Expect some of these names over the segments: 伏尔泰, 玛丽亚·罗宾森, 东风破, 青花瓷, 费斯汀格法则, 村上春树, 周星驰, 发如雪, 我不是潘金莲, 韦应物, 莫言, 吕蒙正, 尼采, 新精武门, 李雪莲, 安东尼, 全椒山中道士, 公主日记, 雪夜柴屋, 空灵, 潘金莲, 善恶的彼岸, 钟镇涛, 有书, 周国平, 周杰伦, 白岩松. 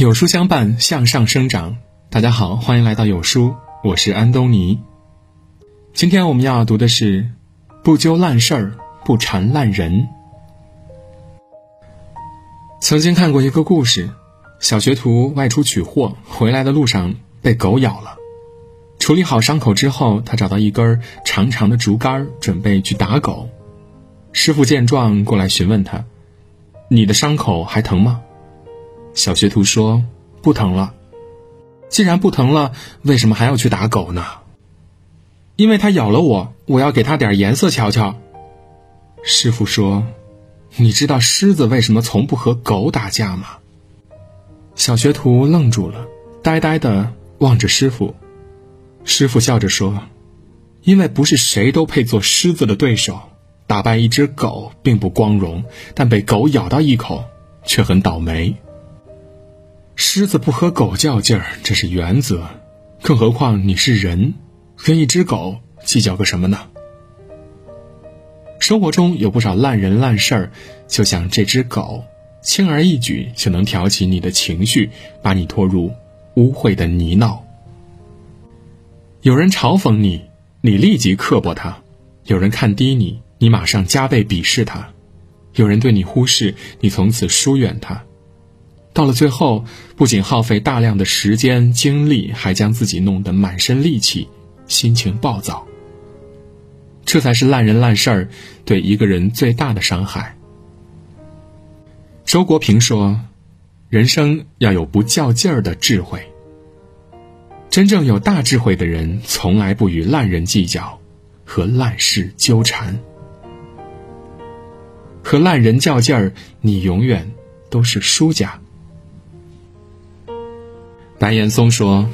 有书相伴，向上生长。大家好，欢迎来到有书，我是安东尼。今天我们要读的是不揪烂事儿，不缠烂人。曾经看过一个故事，小学徒外出取货，回来的路上被狗咬了。处理好伤口之后，他找到一根长长的竹竿，准备去打狗。师傅见状过来询问他，你的伤口还疼吗？小学徒说，不疼了。既然不疼了，为什么还要去打狗呢？因为他咬了我，我要给他点颜色瞧瞧。师傅说，你知道狮子为什么从不和狗打架吗？小学徒愣住了，呆呆地望着师傅。师傅笑着说，因为不是谁都配做狮子的对手，打败一只狗并不光荣，但被狗咬到一口却很倒霉。狮子不和狗较劲儿，这是原则，更何况你是人，跟一只狗计较个什么呢？生活中有不少烂人烂事儿，就像这只狗，轻而易举就能挑起你的情绪，把你拖入污秽的泥淖。有人嘲讽你，你立即刻薄他；有人看低你，你马上加倍鄙视他；有人对你忽视，你从此疏远他。到了最后，不仅耗费大量的时间精力，还将自己弄得满身戾气，心情暴躁。这才是烂人烂事儿对一个人最大的伤害。周国平说，人生要有不较劲儿的智慧。真正有大智慧的人，从来不与烂人计较，和烂事纠缠。和烂人较劲儿，你永远都是输家。白岩松说，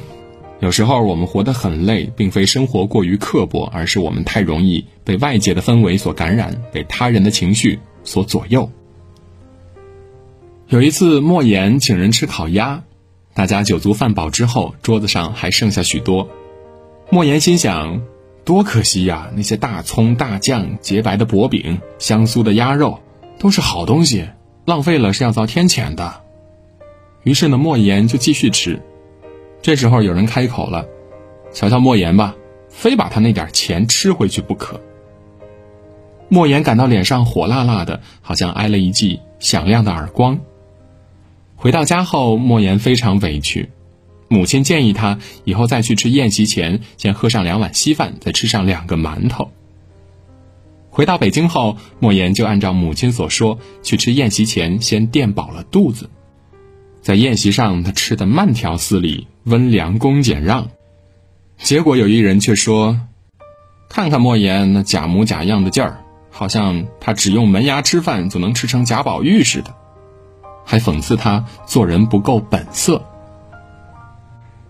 有时候我们活得很累，并非生活过于刻薄，而是我们太容易被外界的氛围所感染，被他人的情绪所左右。有一次莫言请人吃烤鸭，大家酒足饭饱之后，桌子上还剩下许多。莫言心想，多可惜呀，那些大葱大酱、洁白的薄饼、香酥的鸭肉都是好东西，浪费了是要遭天谴的。于是呢，莫言就继续吃。这时候有人开口了，瞧瞧莫言吧，非把他那点钱吃回去不可。莫言感到脸上火辣辣的，好像挨了一记响亮的耳光。回到家后，莫言非常委屈，母亲建议他以后再去吃宴席前，先喝上2碗稀饭，再吃上2个馒头。回到北京后，莫言就按照母亲所说，去吃宴席前先垫饱了肚子。在宴席上，他吃得慢条斯理，温良恭俭让。结果有一人却说，看看莫言那假模假样的劲儿，好像他只用门牙吃饭就能吃成贾宝玉似的，还讽刺他做人不够本色。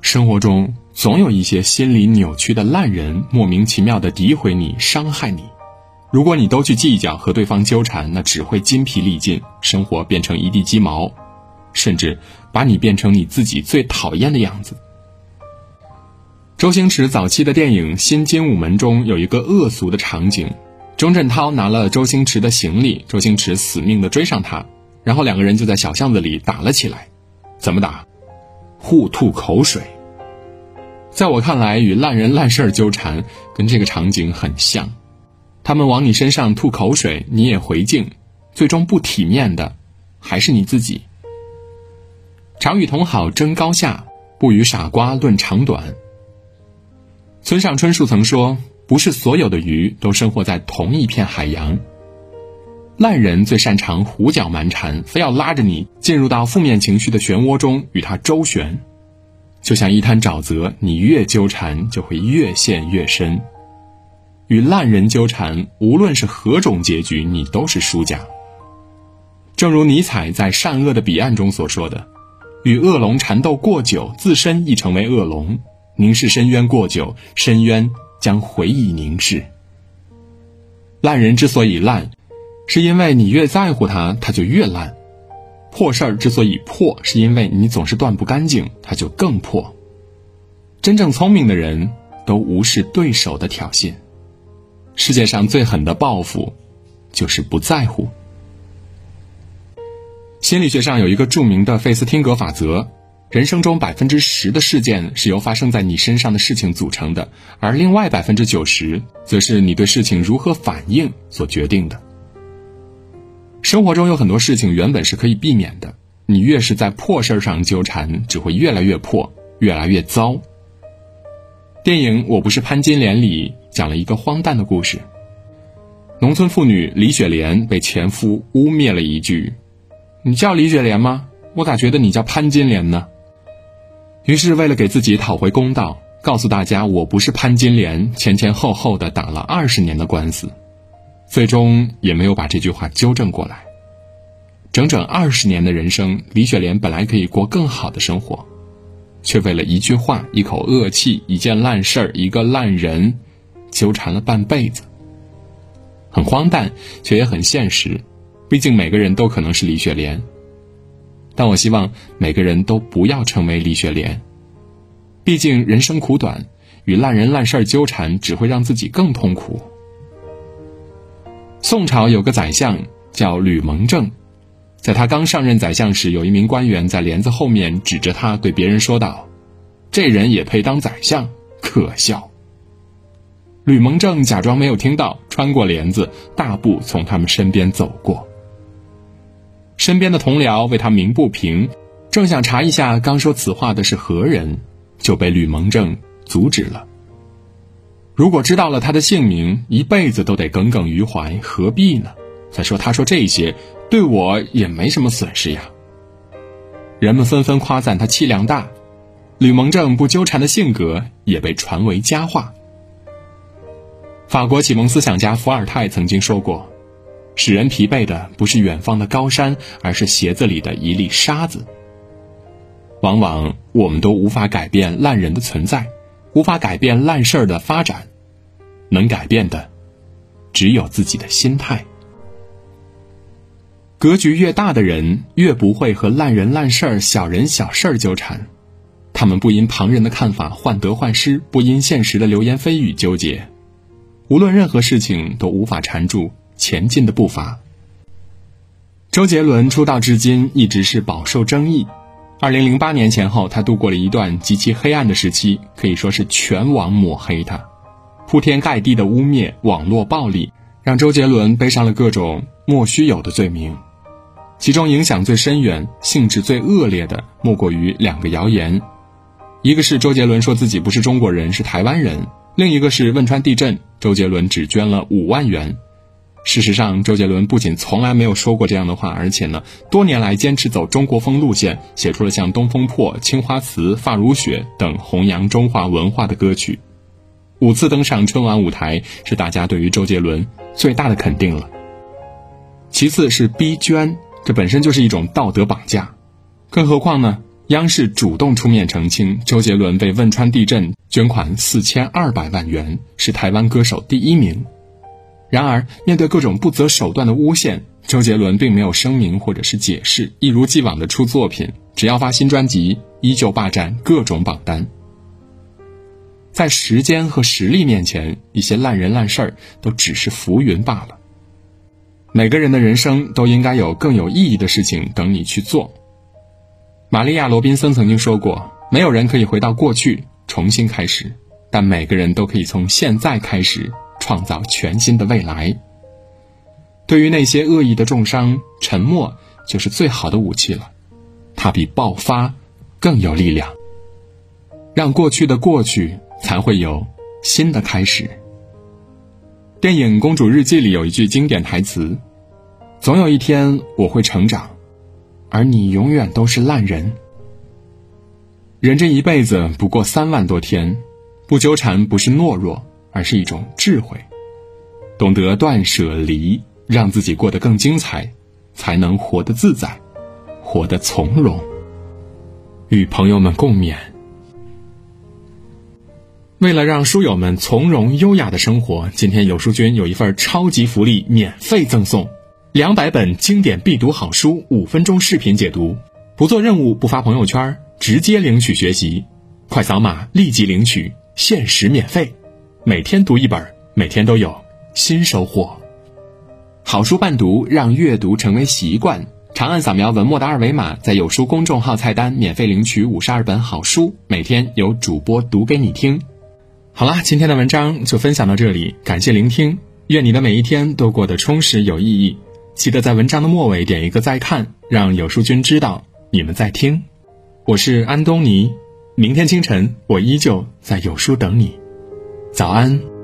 生活中总有一些心理扭曲的烂人，莫名其妙地诋毁你、伤害你。如果你都去计较和对方纠缠，那只会筋疲力尽，生活变成一地鸡毛，甚至把你变成你自己最讨厌的样子。周星驰早期的电影《新精武门》中有一个恶俗的场景，钟镇涛拿了周星驰的行李，周星驰死命地追上他，然后2个人就在小巷子里打了起来。怎么打？互吐口水。在我看来，与烂人烂事纠缠跟这个场景很像，他们往你身上吐口水，你也回敬，最终不体面的还是你自己。常与同好争高下，不与傻瓜论长短。村上春树曾说，不是所有的鱼都生活在同一片海洋。烂人最擅长胡搅蛮缠，非要拉着你进入到负面情绪的漩涡中与它周旋。就像一滩沼泽，你越纠缠就会越陷越深。与烂人纠缠，无论是何种结局，你都是输家。正如尼采在《善恶的彼岸》中所说的，与恶龙缠斗过久，自身亦成为恶龙；凝视深渊过久，深渊将回以凝视。烂人之所以烂，是因为你越在乎他，他就越烂；破事儿之所以破，是因为你总是断不干净，他就更破。真正聪明的人都无视对手的挑衅。世界上最狠的报复，就是不在乎。心理学上有一个著名的费斯汀格法则，人生中 10% 的事件是由发生在你身上的事情组成的，而另外 90% 则是你对事情如何反应所决定的。生活中有很多事情原本是可以避免的，你越是在破事上纠缠，只会越来越破，越来越糟。电影《我不是潘金莲》里讲了一个荒诞的故事，农村妇女李雪莲被前夫污蔑了一句：“你叫李雪莲吗？我咋觉得你叫潘金莲呢？”于是为了给自己讨回公道，告诉大家我不是潘金莲，前前后后的打了20年的官司，最终也没有把这句话纠正过来。整整20年的人生，李雪莲本来可以过更好的生活，却为了一句话、一口恶气、一件烂事儿、一个烂人，纠缠了半辈子。很荒诞，却也很现实，毕竟每个人都可能是李雪莲。但我希望每个人都不要成为李雪莲，毕竟人生苦短，与烂人烂事儿纠缠只会让自己更痛苦。宋朝有个宰相叫吕蒙正，在他刚上任宰相时，有一名官员在帘子后面指着他对别人说道：“这人也配当宰相，可笑。”吕蒙正假装没有听到，穿过帘子，大步从他们身边走过。身边的同僚为他鸣不平，正想查一下刚说此话的是何人，就被吕蒙正阻止了。如果知道了他的姓名，一辈子都得耿耿于怀，何必呢？再说他说这些对我也没什么损失呀。人们纷纷夸赞他气量大，吕蒙正不纠缠的性格也被传为佳话。法国启蒙思想家伏尔泰曾经说过，使人疲惫的不是远方的高山，而是鞋子里的一粒沙子。往往我们都无法改变烂人的存在，无法改变烂事儿的发展，能改变的只有自己的心态。格局越大的人，越不会和烂人烂事儿、小人小事儿纠缠，他们不因旁人的看法患得患失，不因现实的流言蜚语纠结，无论任何事情都无法缠住前进的步伐。周杰伦出道至今一直是饱受争议，2008年前后他度过了一段极其黑暗的时期，可以说是全网抹黑他，铺天盖地的污蔑、网络暴力让周杰伦背上了各种莫须有的罪名。其中影响最深远、性质最恶劣的莫过于2个谣言，一个是周杰伦说自己不是中国人，是台湾人，另一个是汶川地震周杰伦只捐了5万元。事实上，周杰伦不仅从来没有说过这样的话，而且呢，多年来坚持走中国风路线，写出了像《东风破》《青花瓷》《发如雪》等弘扬中华文化的歌曲。5次登上春晚舞台，是大家对于周杰伦最大的肯定了。其次是逼捐，这本身就是一种道德绑架，更何况呢，央视主动出面澄清，周杰伦为汶川地震捐款4200万元，是台湾歌手第1名。然而面对各种不择手段的诬陷，周杰伦并没有声明或者是解释，一如既往的出作品，只要发新专辑依旧霸占各种榜单。在时间和实力面前，一些烂人烂事儿都只是浮云罢了。每个人的人生都应该有更有意义的事情等你去做。玛丽亚·罗宾森曾经说过，没有人可以回到过去重新开始，但每个人都可以从现在开始创造全新的未来。对于那些恶意的重伤，沉默就是最好的武器了，它比爆发更有力量。让过去的过去，才会有新的开始。电影《公主日记》里有一句经典台词：“总有一天我会成长，而你永远都是烂人。”人这一辈子不过3万多天，不纠缠不是懦弱，而是一种智慧，懂得断舍离，让自己过得更精彩，才能活得自在，活得从容。与朋友们共勉。为了让书友们从容优雅的生活，今天有书君有一份超级福利免费赠送，200本经典必读好书，5分钟视频解读，不做任务不发朋友圈，直接领取学习，快扫码立即领取，限时免费，每天读一本，每天都有新收获。好书伴读，让阅读成为习惯，长按扫描文末的二维码，在有书公众号菜单免费领取52本好书，每天有主播读给你听。好啦，今天的文章就分享到这里，感谢聆听，愿你的每一天都过得充实有意义。记得在文章的末尾点一个再看，让有书君知道你们在听。我是安东尼，明天清晨我依旧在有书等你。早安。